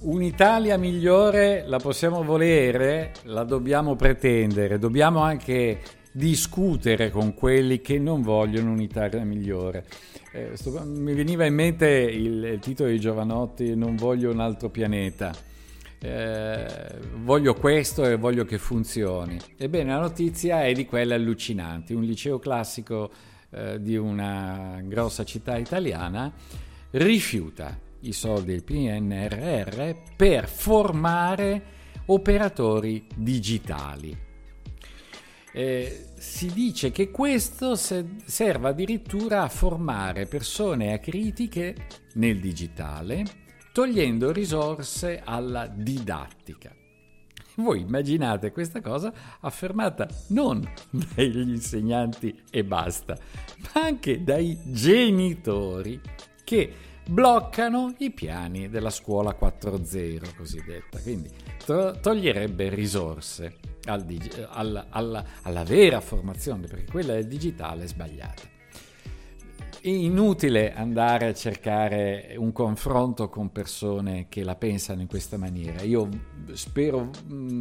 Un'Italia migliore la possiamo volere, la dobbiamo pretendere, dobbiamo anche discutere con quelli che non vogliono un'Italia migliore. Mi veniva in mente il titolo di Giovanotti, Non voglio un altro pianeta, voglio questo e voglio che funzioni. Ebbene, la notizia è di quelle allucinanti, un liceo classico di una grossa città italiana rifiuta i soldi del PNRR per formare operatori digitali. Si dice che questo serva addirittura a formare persone acritiche nel digitale, togliendo risorse alla didattica. Voi immaginate questa cosa affermata non dagli insegnanti e basta, ma anche dai genitori che bloccano i piani della scuola 4.0 cosiddetta, quindi toglierebbe risorse alla vera formazione, perché quella del digitale è sbagliata. È inutile andare a cercare un confronto con persone che la pensano in questa maniera. Io spero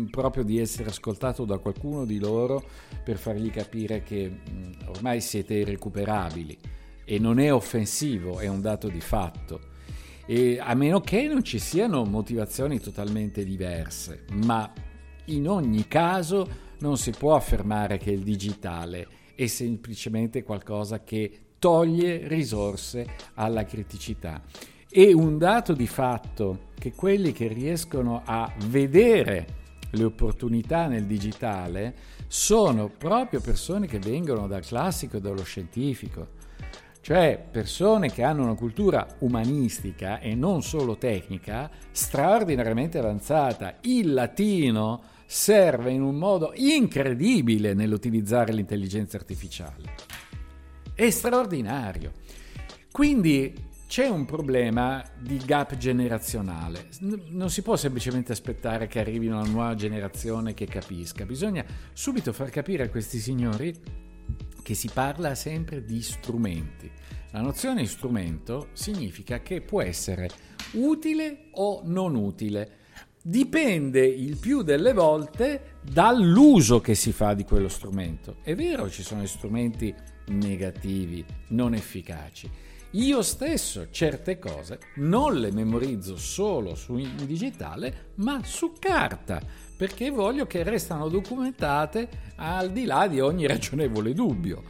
proprio di essere ascoltato da qualcuno di loro per fargli capire che ormai siete irrecuperabili. E non è offensivo, è un dato di fatto, e a meno che non ci siano motivazioni totalmente diverse, ma in ogni caso non si può affermare che il digitale è semplicemente qualcosa che toglie risorse alla criticità. È un dato di fatto che quelli che riescono a vedere le opportunità nel digitale sono proprio persone che vengono dal classico e dallo scientifico, cioè persone che hanno una cultura umanistica e non solo tecnica straordinariamente avanzata. Il latino serve in un modo incredibile nell'utilizzare l'intelligenza artificiale, è straordinario. Quindi c'è un problema di gap generazionale, non si può semplicemente aspettare che arrivi una nuova generazione che capisca, bisogna subito far capire a questi signori che si parla sempre di strumenti. La nozione di strumento significa che può essere utile o non utile, dipende il più delle volte dall'uso che si fa di quello strumento. È vero, ci sono strumenti negativi, non efficaci. Io stesso certe cose non le memorizzo solo in digitale, ma su carta, perché voglio che restano documentate al di là di ogni ragionevole dubbio.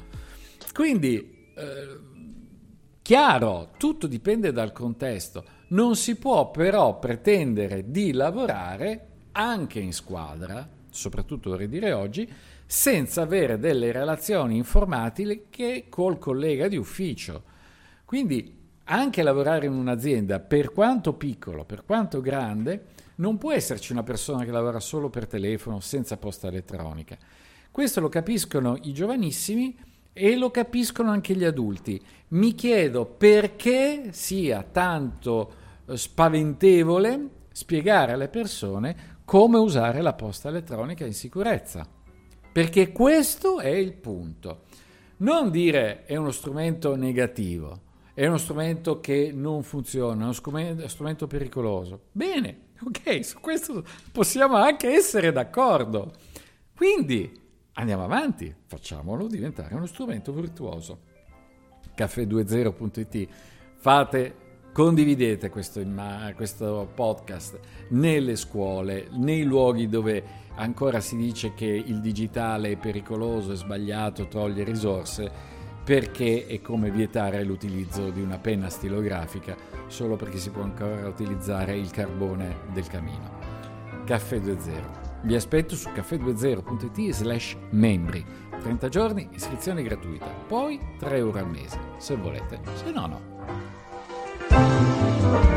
Quindi, chiaro, tutto dipende dal contesto. Non si può però pretendere di lavorare anche in squadra, soprattutto vorrei dire oggi, senza avere delle relazioni informatiche che col collega di ufficio. Quindi anche lavorare in un'azienda, per quanto piccolo, per quanto grande, non può esserci una persona che lavora solo per telefono, senza posta elettronica. Questo lo capiscono i giovanissimi e lo capiscono anche gli adulti. Mi chiedo perché sia tanto spaventevole spiegare alle persone come usare la posta elettronica in sicurezza, perché questo è il punto. Non dire è uno strumento negativo, è uno strumento che non funziona, è uno strumento pericoloso. Bene, ok, su questo possiamo anche essere d'accordo. Quindi andiamo avanti, facciamolo diventare uno strumento virtuoso. Caffè 2.0.it, condividete questo podcast nelle scuole, nei luoghi dove ancora si dice che il digitale è pericoloso, è sbagliato, toglie risorse, perché è come vietare l'utilizzo di una penna stilografica solo perché si può ancora utilizzare il carbone del camino. Caffè 2.0. Vi aspetto su caffè2.0.it/membri. 30 giorni, iscrizione gratuita, poi €3 al mese. Se volete, se no no.